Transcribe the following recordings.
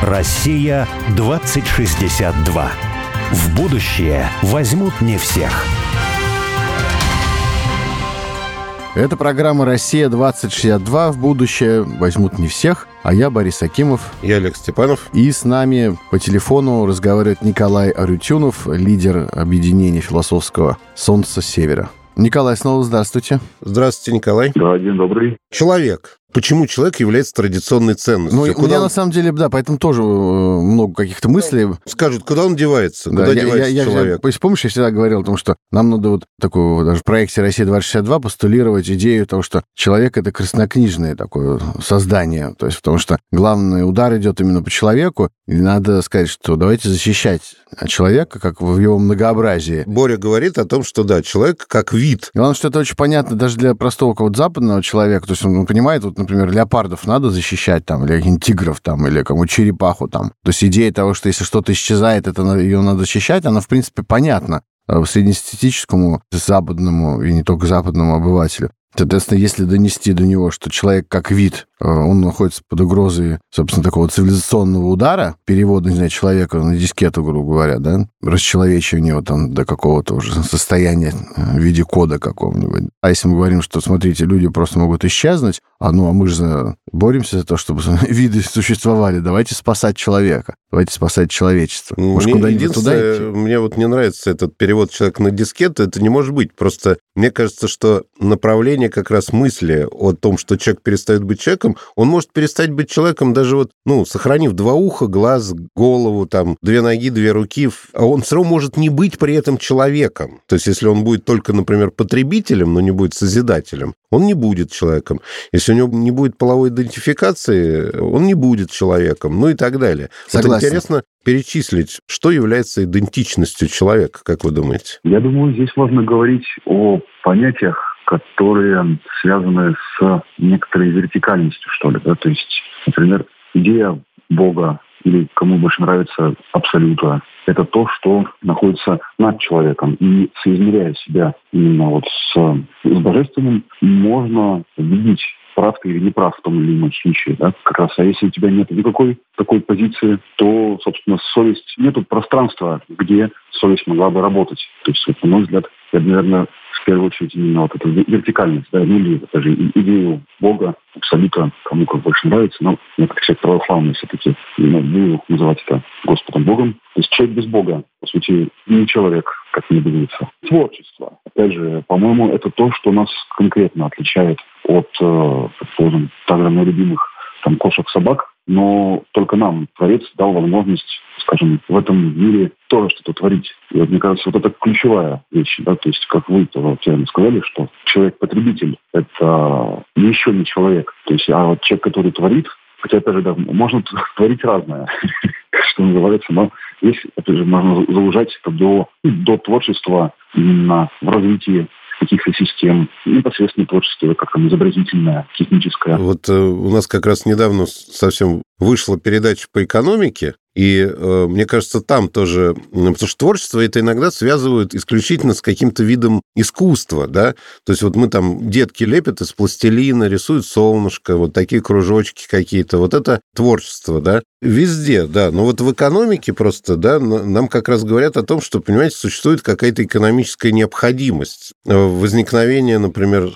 Россия-2062. В будущее возьмут не всех. Это программа «Россия-2062. В будущее возьмут не всех». А я Борис Акимов. Я Олег Степанов. И с нами по телефону разговаривает Николай Арутюнов, лидер объединения философского «Солнца Севера». Николай, снова здравствуйте. Здравствуйте, Николай. Да, день добрый. Человек. Почему человек является традиционной ценностью? Ну, у меня на самом деле, да, поэтому тоже много каких-то мыслей. Скажут, куда он девается? Да, куда девается человек? Если помнишь, я всегда говорил о том, что нам надо вот такую, даже в проекте «Россия-2062» постулировать идею того, что человек — это краснокнижное такое создание. То есть потому что главный удар идет именно по человеку. И надо сказать, что давайте защищать человека как в его многообразии. Боря говорит о том, что да, человек как вид. Главное, что это очень понятно даже для простого какого-то западного человека. То есть он понимает, вот, например, леопардов надо защищать, там, или тигров, там, или кому-то черепаху, там. То есть идея того, что если что-то исчезает, ее надо защищать, она, в принципе, понятна среднестатистическому западному, и не только западному обывателю. Соответственно, если донести до него, что человек как вид, он находится под угрозой, собственно, такого цивилизационного удара, перевода, не знаю, человека на дискету, грубо говоря, да, расчеловечивания его там до какого-то уже состояния в виде кода какого-нибудь. А если мы говорим, что, смотрите, люди просто могут исчезнуть, а мы же боремся за то, чтобы виды существовали, давайте спасать человека, давайте спасать человечество. Может, куда-нибудь туда идти? Мне вот не нравится этот перевод человека на дискету, это не может быть. Просто мне кажется, что направление как раз мысли о том, что человек перестает быть человеком, он может перестать быть человеком даже вот, сохранив два уха, глаз, голову, там, две ноги, две руки, а он все равно может не быть при этом человеком. То есть если он будет только, например, потребителем, но не будет созидателем, он не будет человеком. Если у него не будет половой идентификации, он не будет человеком, и так далее. Согласен. Вот интересно перечислить, что является идентичностью человека, как вы думаете? Я думаю, здесь можно говорить о понятиях, которые связаны с некоторой вертикальностью, что ли. Да? То есть, например, идея Бога, или кому больше нравится абсолюта, это то, что находится над человеком. И соизмеряя себя именно вот с божественным, можно видеть, прав ты или не прав в том или ином случае. Да? Как раз, а если у тебя нет никакой такой позиции, то, собственно, совесть... Нету пространства, где совесть могла бы работать. То есть, на мой взгляд, я, наверное, в первую очередь именно вот эту вертикальность, да, или даже идею Бога, абсолютно, кому как больше нравится, но мне как человек православный все-таки, буду называть это Господом Богом. То есть человек без Бога, по сути, не человек, как мне думается. Творчество, опять же, по-моему, это то, что нас конкретно отличает от, предположим, также моих любимых там кошек, собак, но только нам Творец дал возможность, скажем, в этом мире тоже что-то творить. И вот, мне кажется, вот это ключевая вещь, да, то есть, как вы правильно сказали, что человек-потребитель — это еще не человек, то есть, а вот человек, который творит, хотя, опять же, да, можно творить разное, что называется, но здесь, опять же, можно заужать это до творчества именно в развитии каких-то систем, непосредственно творческое, как там изобразительное, техническое. Вот у нас как раз недавно совсем вышла передача по экономике, и мне кажется, там тоже... Потому что творчество это иногда связывают исключительно с каким-то видом искусства, да? То есть вот мы там... Детки лепят из пластилина, рисуют солнышко, вот такие кружочки какие-то. Вот это творчество, да? Везде, да. Но вот в экономике просто, да, нам как раз говорят о том, что, понимаете, существует какая-то экономическая необходимость возникновения, например,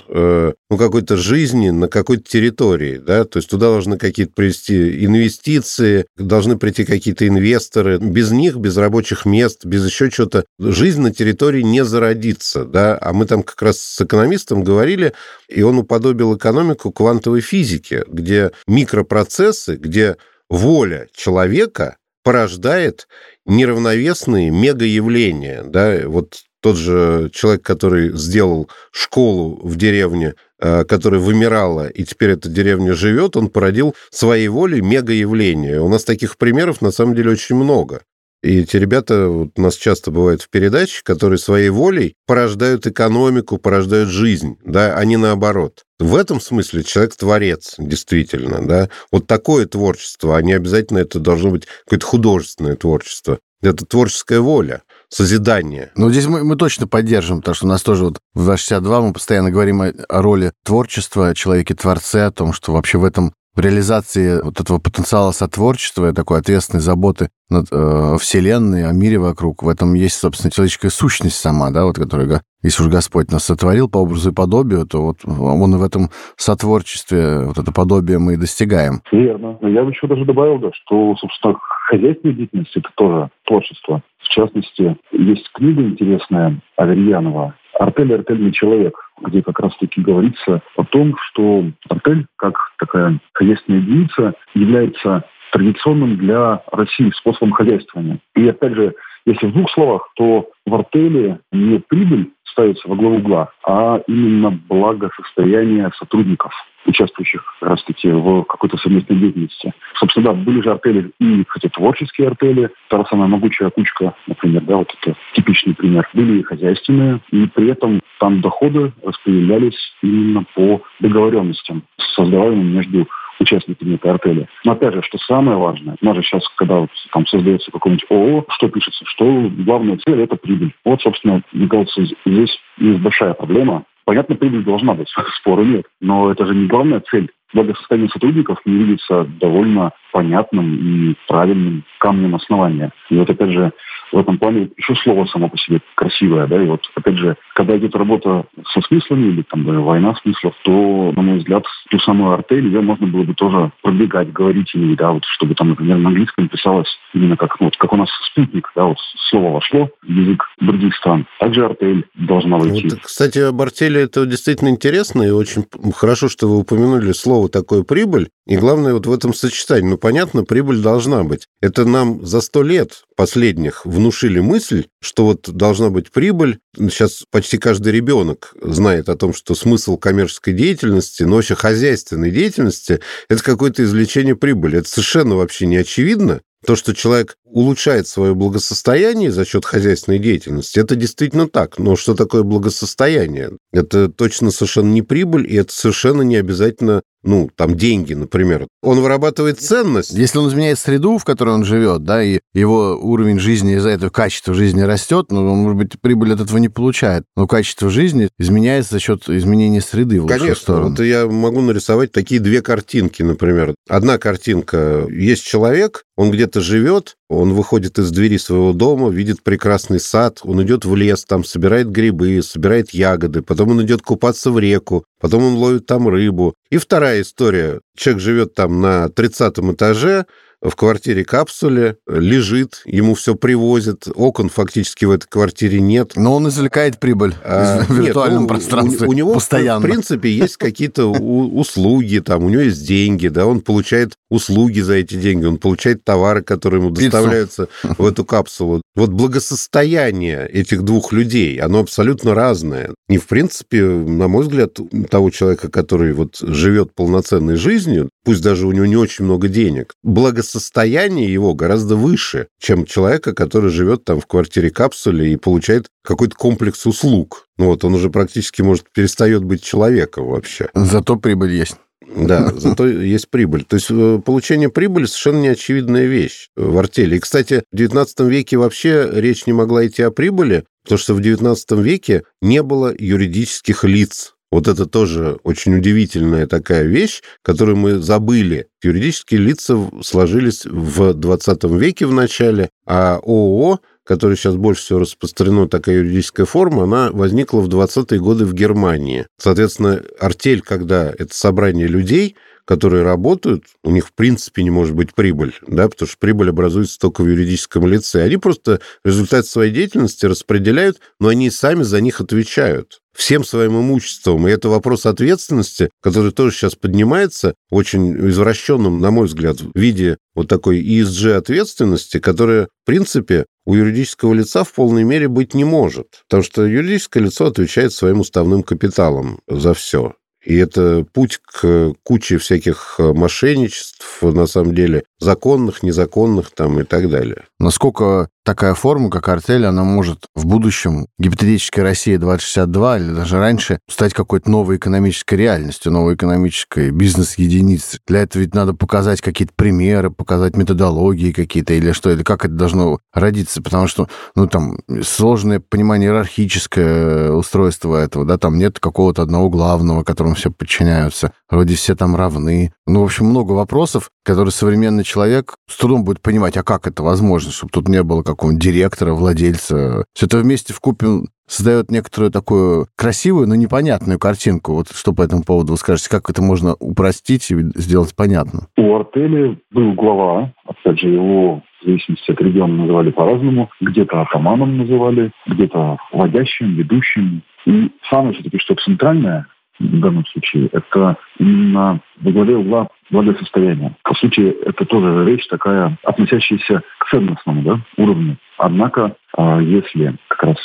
какой-то жизни на какой-то территории, да? То есть туда должны какие-то привести инвестиции, должны прийти какие-то инвесторы, без них, без рабочих мест, без еще чего-то, жизнь на территории не зародится, да, а мы там как раз с экономистом говорили, и он уподобил экономику квантовой физике, где микропроцессы, где воля человека порождает неравновесные мегаявления, да, вот тот же человек, который сделал школу в деревне, которая вымирала, и теперь эта деревня живет, он породил своей волей мегаявление. У нас таких примеров, на самом деле, очень много. И эти ребята у нас часто бывают в передаче, которые своей волей порождают экономику, порождают жизнь, да, а не наоборот. В этом смысле человек творец, действительно, да. Вот такое творчество, а не обязательно это должно быть какое-то художественное творчество. Это творческая воля. Созидание. Ну, здесь мы точно поддержим, потому что у нас тоже вот в 62 мы постоянно говорим о роли творчества, о человеке-творце, о том, что вообще в этом в реализации вот этого потенциала сотворчества и такой ответственной заботы над Вселенной, о мире вокруг, в этом есть, собственно, человеческая сущность сама, да, вот которая, если уж Господь нас сотворил по образу и подобию, то вот он и в этом сотворчестве, вот это подобие мы и достигаем. Верно. Я бы еще даже добавил, да, что, собственно, хозяйственная деятельность – это тоже творчество. В частности, есть книга интересная Аверьянова «Артель, артельный человек», где как раз-таки говорится о том, что артель, как такая хозяйственная единица, является традиционным для России способом хозяйствования. И опять же, если в двух словах, то в артели не прибыль ставится во главу угла, а именно благосостояние сотрудников, участвующих как раз-таки в какой-то совместной деятельности. Собственно, да, были же артели и, хотя творческие артели, та самая могучая кучка, например, да, вот это типичный пример, были и хозяйственные, и при этом там доходы распределялись именно по договоренностям, создаваемым между участниками этой артели. Но опять же, что самое важное, у нас же сейчас, когда вот там создается какое-нибудь ООО, что пишется, что главная цель – это прибыль. Вот, собственно, мне кажется, здесь есть большая проблема. Понятно, прибыль должна быть, спора нет, но это же не главная цель. Благосостояние сотрудников не видится довольно понятным и правильным камнем основания. И вот опять же, в этом плане еще слово само по себе красивое, да, и вот опять же, когда идет работа со смыслами или там даже война смыслов, то, на мой взгляд, ту самую артель, ее можно было бы тоже продвигать, говорить ей, да, вот чтобы там, например, на английском писалось именно как, ну, вот, как у нас спутник, да, вот слово вошло в язык других стран, также артель должна войти. Вот, кстати, об артели это действительно интересно, и очень хорошо, что вы упомянули слово вот такой прибыль, и главное вот в этом сочетании. Ну, понятно, прибыль должна быть. Это нам за 100 лет последних внушили мысль, что вот должна быть прибыль. Сейчас почти каждый ребенок знает о том, что смысл коммерческой деятельности, но вообще хозяйственной деятельности, это какое-то извлечение прибыли. Это совершенно вообще не очевидно. То, что человек улучшает свое благосостояние за счет хозяйственной деятельности, это действительно так. Но что такое благосостояние? Это точно совершенно не прибыль, и это совершенно не обязательно, ну, там, деньги, например. Он вырабатывает ценность. Если он изменяет среду, в которой он живет, да, и его уровень жизни из-за этого, качество жизни растет, но, ну, может быть, прибыль от этого не получает, но качество жизни изменяется за счет изменения среды в лучшую сторону. Конечно, вот я могу нарисовать такие две картинки, например. Одна картинка, есть человек, он где-то живет, он выходит из двери своего дома, видит прекрасный сад, он идет в лес, там собирает грибы, собирает ягоды, потом он идет купаться в реку, потом он ловит там рыбу. И вторая история. Человек живет там на 30-м этаже, в квартире-капсуле, лежит, ему все привозят, окон фактически в этой квартире нет. Но он извлекает прибыль в виртуальном пространстве у него постоянно. В принципе, есть какие-то услуги, там, у него есть деньги, да, он получает услуги за эти деньги, он получает товары, которые ему доставляются в эту капсулу. Вот благосостояние этих двух людей, оно абсолютно разное. И, в принципе, на мой взгляд, того человека, который вот живет полноценной жизнью, пусть даже у него не очень много денег, благосостояние его гораздо выше, чем человека, который живет там в квартире-капсуле и получает какой-то комплекс услуг. Ну вот, он уже практически, может, перестает быть человеком вообще. Зато прибыль есть. Да, зато есть прибыль. То есть получение прибыли совершенно неочевидная вещь в артели. И, кстати, в XIX веке вообще речь не могла идти о прибыли, потому что в XIX веке не было юридических лиц. Вот это тоже очень удивительная такая вещь, которую мы забыли. Юридические лица сложились в 20 веке в начале, а ООО, которое сейчас больше всего распространено, такая юридическая форма, она возникла в 20-е годы в Германии. Соответственно, артель, когда это собрание людей, которые работают, у них в принципе не может быть прибыль, да, потому что прибыль образуется только в юридическом лице. Они просто результат своей деятельности распределяют, но они сами за них отвечают всем своим имуществом. И это вопрос ответственности, который тоже сейчас поднимается в очень извращенном, на мой взгляд, в виде вот такой ESG-ответственности, которая, в принципе, у юридического лица в полной мере быть не может. Потому что юридическое лицо отвечает своим уставным капиталом за все. И это путь к куче всяких мошенничеств, на самом деле, законных, незаконных там, и так далее. Насколько такая форма, как артель, она может в будущем гипотетической России-2062 или даже раньше стать какой-то новой экономической реальностью, новой экономической бизнес-единицей? Для этого ведь надо показать какие-то примеры, показать методологии какие-то или что, или как это должно родиться, потому что, ну, там, сложное понимание иерархическое устройство этого, да, там нет какого-то одного главного, которому все подчиняются, вроде все там равны, Ну, в общем, много вопросов, которые современный человек с трудом будет понимать, а как это возможно, чтобы тут не было какого-нибудь директора, владельца. Все это вместе вкупе создает некоторую такую красивую, но непонятную картинку. Вот что по этому поводу вы скажете? Как это можно упростить и сделать понятно? У артели был глава, опять же, его в зависимости от региона называли по-разному. Где-то атаманом называли, где-то вводящим, ведущим. И самое все-таки, что центральное в данном случае, это именно во главе угла благосостояния. По сути, это тоже речь такая, относящаяся к ценностному уровню. Однако, если как раз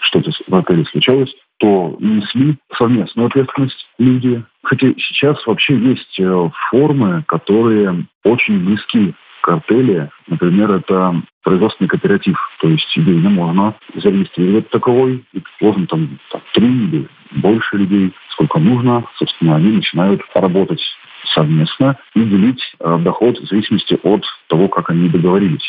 что-то в отеле случалось, то несли совместную ответственность люди. Хотя сейчас вообще есть формы, которые очень близки к артели. Например, это производственный кооператив. То есть идейно можно зарегистрировать таковой. И можно там 3 или больше людей, сколько нужно. Собственно, они начинают работать совместно и делить доход в зависимости от того, как они договорились.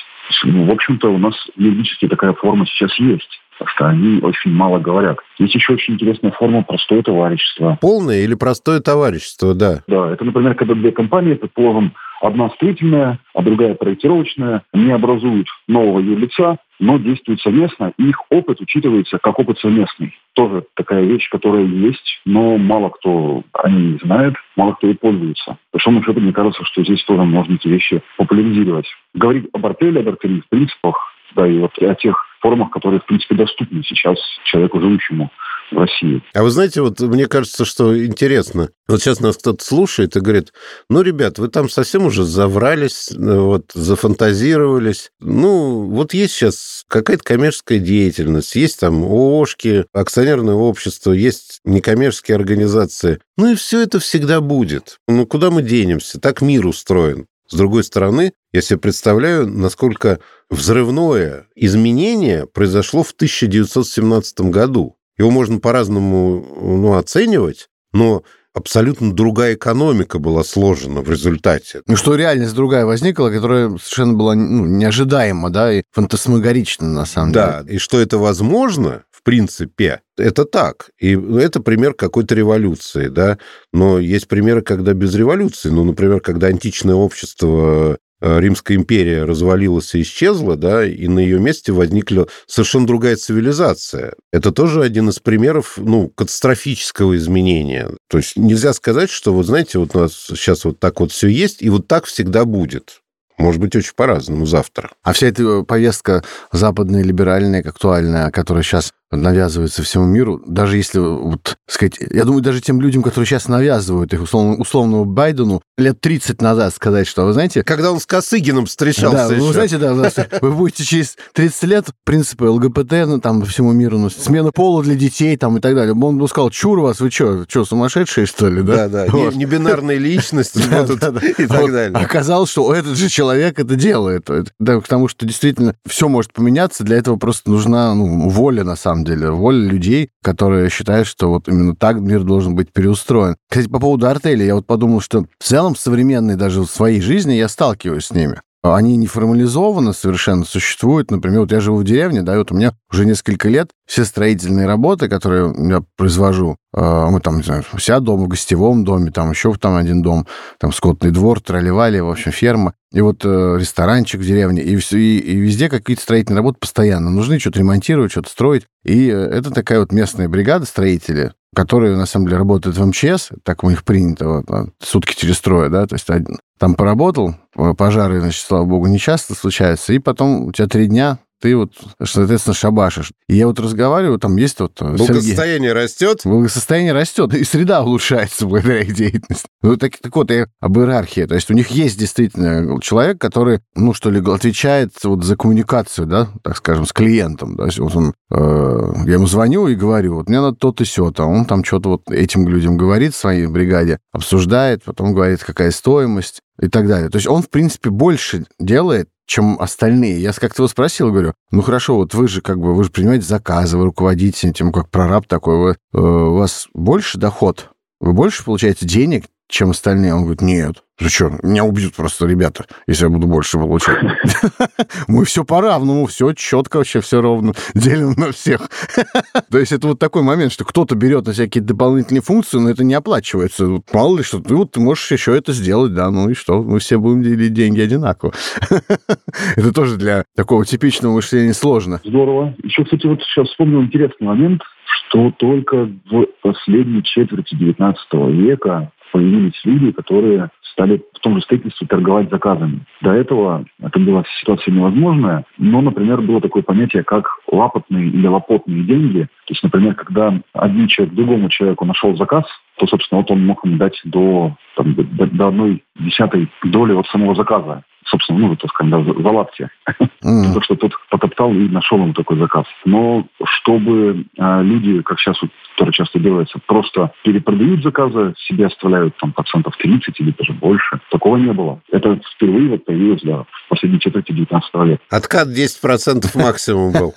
Ну, в общем-то, у нас юридически такая форма сейчас есть, что они очень мало говорят. Есть еще очень интересная форма простое товарищество. Полное или простое товарищество, да. Да, это, например, когда две компании, предположим, одна строительная, а другая проектировочная, не образуют нового юрлица, но действуют совместно, и их опыт учитывается как опыт совместный. Тоже такая вещь, которая есть, но мало кто о ней знает, мало кто ей пользуется. Поэтому мне кажется, что здесь тоже можно эти вещи популяризировать. Говорить об артели, в принципах, да, и вот о тех формах, которые, в принципе, доступны сейчас человеку, живущему в России. А вы знаете, вот мне кажется, что интересно. Вот сейчас нас кто-то слушает и говорит, ну, ребят, вы там совсем уже заврались, вот, зафантазировались. Ну, вот есть сейчас какая-то коммерческая деятельность, есть там ООшки, акционерное общество, есть некоммерческие организации. Ну, и все это всегда будет. Ну, куда мы денемся? Так мир устроен. С другой стороны, я себе представляю, насколько взрывное изменение произошло в 1917 году. Его можно по-разному, оценивать, но абсолютно другая экономика была сложена в результате. Ну, что реальность другая возникла, которая совершенно была неожидаема, да, и фантасмагорична, на самом деле. Да, и что это возможно, в принципе, это так. И это пример какой-то революции, да. Но есть примеры, когда без революции. Ну, например, когда античное общество, Римская империя развалилась и исчезла, да, и на ее месте возникла совершенно другая цивилизация. Это тоже один из примеров, катастрофического изменения. То есть нельзя сказать, что, вот знаете, вот у нас сейчас вот так вот все есть, и вот так всегда будет. Может быть, очень по-разному завтра. А вся эта повестка западная, либеральная, актуальная, которая сейчас навязывается всему миру, даже если, я думаю, даже тем людям, которые сейчас навязывают их, условному Байдену, лет 30 назад сказать, что, вы знаете... Когда он с Косыгиным встречался еще. Вы знаете, вы будете через 30 лет принципы ЛГБТ по всему миру, смена пола для детей и так далее. Он бы сказал, чур вас, вы что, сумасшедшие, что ли? Да, небинарные личности и так далее. Оказалось, что этот же человек это делает. Да, потому что действительно все может поменяться, для этого просто нужна воля, на самом деле, воля людей, которые считают, что вот именно так мир должен быть переустроен. Кстати, по поводу артели, я подумал, что в целом современной даже в своей жизни я сталкиваюсь с ними. Они не формализованно совершенно существуют. Например, я живу в деревне, у меня уже несколько лет все строительные работы, которые я произвожу, мы у себя дома, в гостевом доме, еще один дом, скотный двор, тролливали, в общем, ферма, и ресторанчик в деревне, и везде какие-то строительные работы постоянно нужны, что-то ремонтировать, что-то строить. И это такая местная бригада строителей, которые, на самом деле, работают в МЧС, так у них принято, сутки через трое, да, то есть там поработал, пожары, слава богу, не часто случаются, и потом у тебя 3 дня... ты соответственно, шабашишь. И я разговариваю, там есть Благосостояние растет? Благосостояние растет, и среда улучшается благодаря их деятельности. Я об иерархии. То есть у них есть действительно человек, который, отвечает за коммуникацию, с клиентом. То есть я ему звоню и говорю, мне надо то-то и сё-то. Он что-то этим людям говорит в своей бригаде, обсуждает, потом говорит, какая стоимость и так далее. То есть он, в принципе, больше делает, чем остальные. Я как-то его спросил, говорю, хорошо, вы же вы же принимаете заказы, вы руководите этим, как прораб такой, у вас больше доход, вы больше получаете денег, чем остальные. Он говорит, нет, ты что, меня убьют просто, ребята, если я буду больше получать. Мы все по-равному, все четко вообще, все ровно, делим на всех. То есть это вот такой момент, что кто-то берет на себя какие-то дополнительные функции, но это не оплачивается. Мало ли что, ты вот можешь еще это сделать, да, ну и что, мы все будем делить деньги одинаково. Это тоже для такого типичного мышления сложно. Здорово. Еще, кстати, вот сейчас вспомнил интересный момент, что только в последней четверти XIX века появились люди, которые стали в том же строительстве торговать заказами. До этого это была ситуация невозможная, но, например, было такое понятие, как лапотные или лопотные деньги. То есть, например, когда один человек другому человеку нашел заказ, то, собственно, вот он мог ему дать до 1/10 доли от самого заказа. Собственно, ну, так сказать, за лапти. Потому что тот потоптал и нашел ему такой заказ. Но чтобы люди, как сейчас, которые часто делаются, просто перепродают заказы, себе оставляют там процентов 30 или даже больше, такого не было. Это впервые вот появилось, да, в последней четверти 19 века. Откат 10% максимум был.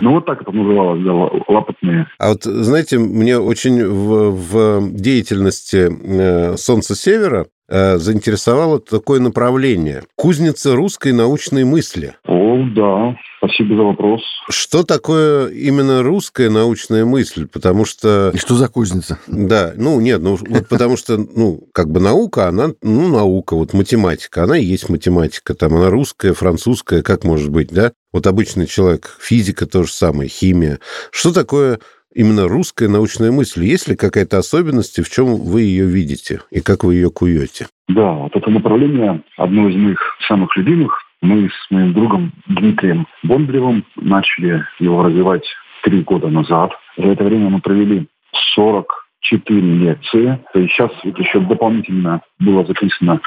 Ну, вот так это называлось, да, лапотные. А вот, знаете, мне очень в деятельности «Солнца Севера» заинтересовало такое направление. Кузница русской научной мысли. О, да. Спасибо за вопрос. Что такое именно русская научная мысль? Потому что... И что за кузница? Да. Ну, нет, ну, вот потому что, ну, как бы наука, она, ну, наука, вот математика, она и есть математика, там, она русская, французская, как может быть, да? Вот обычный человек, физика то же самое, химия. Что такое... Именно русская научная мысль. Есть ли какая-то особенность, в чем вы ее видите и как вы ее куете? Да, вот это направление одно из моих самых любимых. Мы с моим другом Дмитрием Бондаревым начали его развивать 3 года назад. За это время мы провели 44 лекции. И сейчас вот еще дополнительно было записано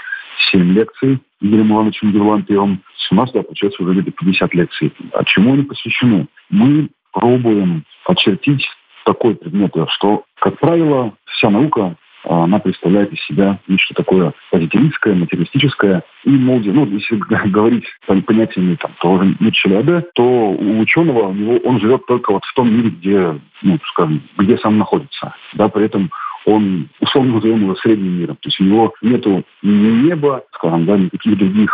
7 лекций Игорем Ивановичем Герлантьевым. У нас, да, получается, уже где-то 50 лекций. А чему они посвящены? Мы пробуем очертить такой предмет, что, как правило, вся наука, она представляет из себя нечто такое позитивистское, материалистическое. И, мол, ну, если говорить понятиями там, того же Митчеля, то у ученого, у него, он живет только вот в том мире, где, ну, скажем, где сам находится. Да, при этом он, условно назовем его средним миром. То есть у него нету ни неба, скажем, да, никаких других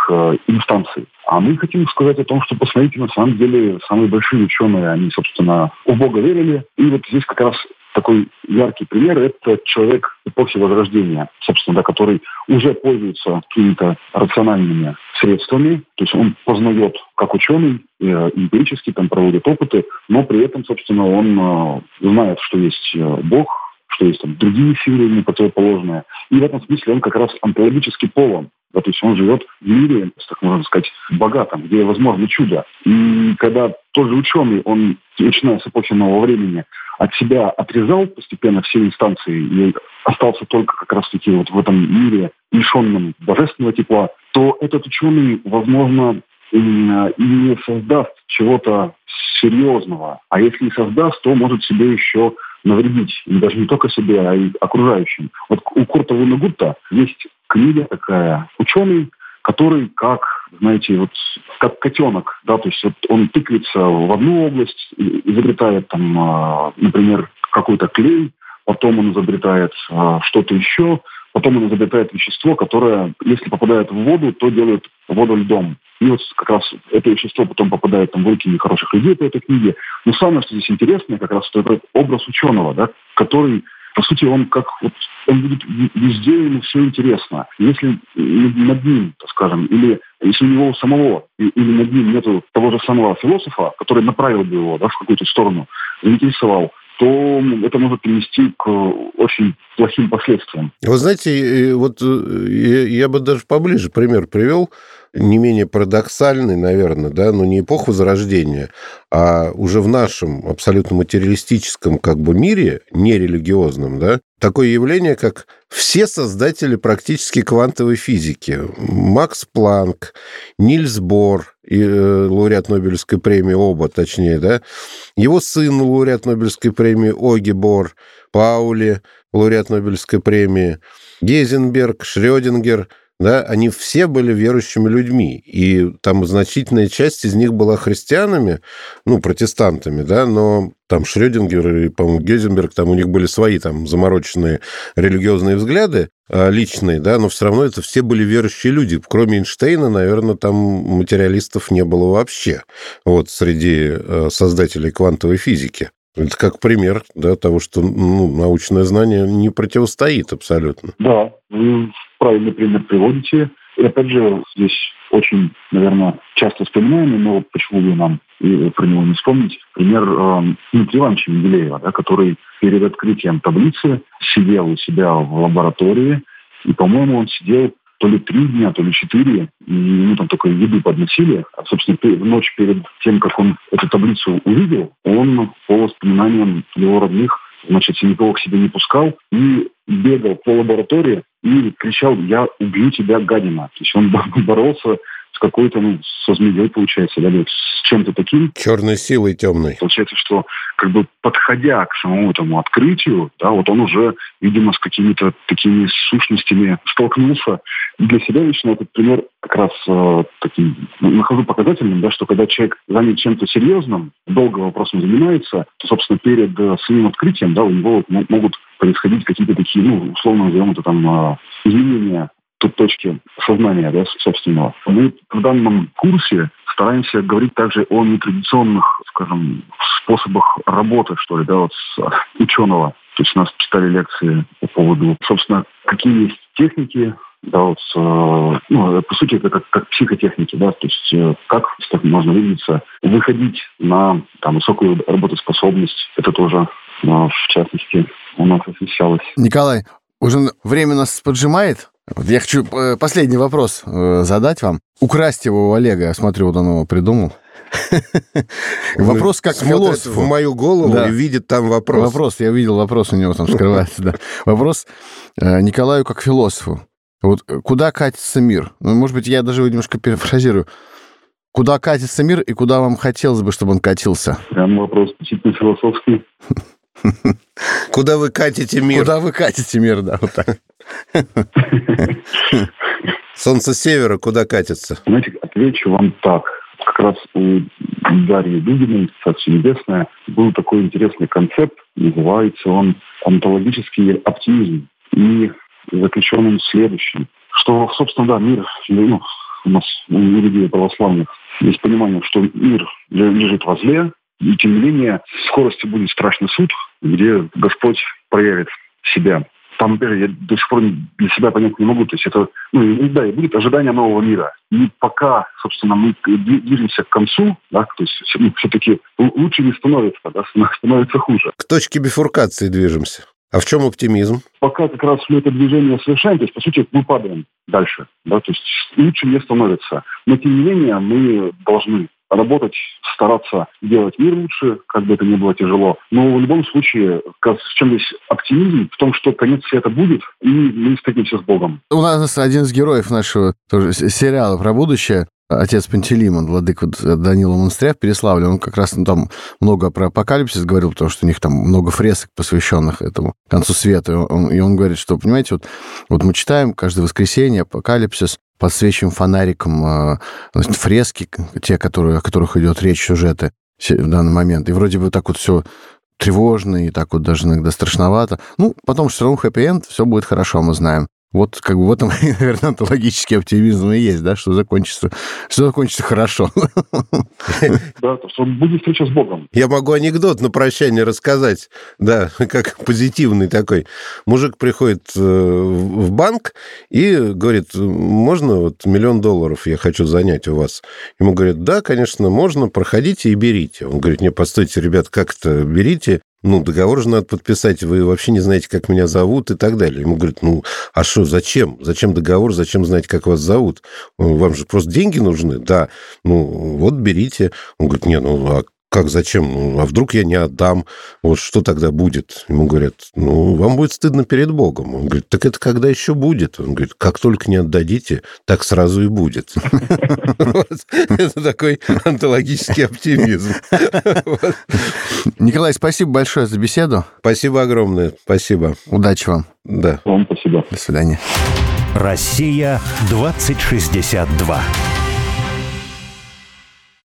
инстанций. А мы хотим сказать о том, что, посмотрите, на самом деле, самые большие ученые, они, собственно, у Бога верили. И вот здесь как раз такой яркий пример – это человек эпохи Возрождения, собственно, да, который уже пользуется какими-то рациональными средствами. То есть он познает, как ученый, эмпирически там проводит опыты, но при этом, собственно, он знает, что есть Бог, что есть там другие силы ему противоположные. И в этом смысле он как раз онтологически полон. Да, то есть он живет в мире, так можно сказать, богатом, где возможно чудо. И когда тот же ученый, он, начиная с эпохи нового времени, от себя отрезал постепенно все инстанции и остался только как раз-таки вот в этом мире, лишенном божественного тепла, то этот ученый, возможно, и не создаст чего-то серьезного. А если и создаст, то может себе еще навредить. И даже не только себе, а и окружающим. Вот у Курта Вунагутта есть книга такая, ученый, который, как, знаете, вот как котенок, да, то есть вот он тыкается в одну область, изобретает там, например, какой-то клей, потом он изобретает что-то еще, потом он изобретает вещество, которое, если попадает в воду, то делает воду льдом. И вот как раз это вещество потом попадает там, в руки нехороших людей по этой книге. Но самое, что здесь интересное, как раз это образ ученого, да, который, по сути, он как вот, он будет везде, ему все интересно. Если над ним, так скажем, или если у него самого, или над ним нету того же самого философа, который направил бы его, да, в какую-то сторону, заинтересовал, то это может привести к очень плохим последствиям. Вы знаете, вот я бы даже поближе пример привел, не менее парадоксальный, наверное, да, но не эпоху Возрождения, а уже в нашем абсолютно материалистическом как бы мире, нерелигиозном, да, такое явление, как все создатели практически квантовой физики. Макс Планк, Нильс Бор, лауреат Нобелевской премии, оба точнее, да, его сын, лауреат Нобелевской премии, Оги Бор, Паули, лауреат Нобелевской премии, Гейзенберг, Шрёдингер, да, они все были верующими людьми, и там значительная часть из них была христианами, ну, протестантами, да, но там Шрёдингер и, по-моему, Гейзенберг, там у них были свои там замороченные религиозные взгляды личные, да, но все равно это все были верующие люди. Кроме Эйнштейна, наверное, там материалистов не было вообще, вот, среди создателей квантовой физики. Это как пример, да, того, что, ну, научное знание не противостоит абсолютно. Да, вы правильный пример приводите. И опять же, здесь очень, наверное, часто вспоминаемый, но почему бы нам и про него не вспомнить, пример Дмитрия Ивановича Менделеева, да, который перед открытием таблицы сидел у себя в лаборатории, и, по-моему, он сидел то ли 3 дня, то ли 4, и ему там только еду подносили. А, собственно, в ночь перед тем, как он эту таблицу увидел, он, по воспоминаниям его родных, значит, никого к себе не пускал и бегал по лаборатории и кричал: «Я убью тебя, гадина». То есть он боролся с какой-то, ну, со змеей, получается, да, с чем-то таким. Черной силой темной. Получается, что, как бы, подходя к самому этому открытию, да, вот он уже, видимо, с какими-то такими сущностями столкнулся. И для себя лично этот пример как раз таким, нахожу показательным, да, что когда человек занят чем-то серьезным, долго вопросом занимается, то, собственно, перед своим открытием, да, у него могут происходить какие-то такие, ну, условно назовем это там, изменения точки сознания, да, собственного. Мы в данном курсе стараемся говорить также о нетрадиционных, скажем, способах работы, что ли, да, вот с ученого. То есть у нас читали лекции по поводу, собственно, какие есть техники, да, вот, ну, по сути, это как психотехники, да, то есть как, так можно выразиться, выходить на там высокую работоспособность. Это тоже, в частности, у нас освещалось. Николай, уже время нас поджимает. Вот я хочу последний вопрос задать вам. Украсть его у Олега. Я смотрю, вот он его придумал. Вопрос как философ. В мою голову и видит там вопрос. Вопрос, я видел вопрос, у него там скрывается. Вопрос Николаю как философу. Вот куда катится мир? Ну, может быть, я даже его немножко перефразирую. Куда катится мир и куда вам хотелось бы, чтобы он катился? Прям вопрос действительно философский. Куда вы катите мир? Куда вы катите мир, да, вот так. Солнце Севера куда катится? Знаете, отвечу вам так. Как раз у Дарьи Дугиной, «Царство небесное», был такой интересный концепт. Называется он «Онтологический оптимизм». И заключен он в следующем. Что, собственно, да, мир, ну, у нас, у людей православных, есть понимание, что мир лежит во зле, и, тем не менее, в скорости будет страшный суд, где Господь проявит себя. Там, например, я до сих пор для себя понять не могу. То есть это, ну, да, и будет ожидание нового мира. И пока, собственно, мы движемся к концу, да, то есть все-таки лучше не становится, да, становится хуже. К точке бифуркации движемся. А в чем оптимизм? Пока как раз мы это движение совершаем, то есть, по сути, мы падаем дальше, да, то есть лучше не становится. Но, тем не менее, мы должны работать, стараться делать мир лучше, как бы это ни было тяжело. Но в любом случае, в чем здесь оптимизм? В том, что конец света будет, и мы встретимся с Богом. У нас один из героев нашего тоже сериала про будущее, отец Пантелеймон, владыка Данила монастыря в Переславле, он как раз, ну, там много про апокалипсис говорил, потому что у них там много фресок, посвященных этому концу света. И он говорит, что, понимаете, вот мы читаем каждое воскресенье апокалипсис, подсвечиваем фонариком фрески, те, которые, о которых идет речь, сюжеты в данный момент. И вроде бы так вот все тревожно, и так вот даже иногда страшновато. Ну, потом все равно хэппи-энд, все будет хорошо, мы знаем. Вот как бы в этом, наверное, онтологический оптимизм и есть, да, что закончится хорошо. Да, то, что будет встреча с Богом. Я могу анекдот на прощание рассказать, да, как позитивный такой. Мужик приходит в банк и говорит: можно вот $1 000 000 я хочу занять у вас? Ему говорят: да, конечно, можно, проходите и берите. Он говорит: не, постойте, ребят, как-то берите. Ну, договор же надо подписать, вы вообще не знаете, как меня зовут и так далее. Ему говорят: ну, а что, зачем? Зачем договор, зачем знать, как вас зовут? Вам же просто деньги нужны, да. Ну, вот берите. Он говорит: не, ну, а как, зачем? А вдруг я не отдам? Вот что тогда будет? Ему говорят: ну, вам будет стыдно перед Богом. Он говорит: так это когда еще будет? Он говорит: как только не отдадите, так сразу и будет. Это такой онтологический оптимизм. Николай, спасибо большое за беседу. Спасибо огромное. Спасибо. Удачи вам. Да. Вам спасибо. До свидания. Россия-2062.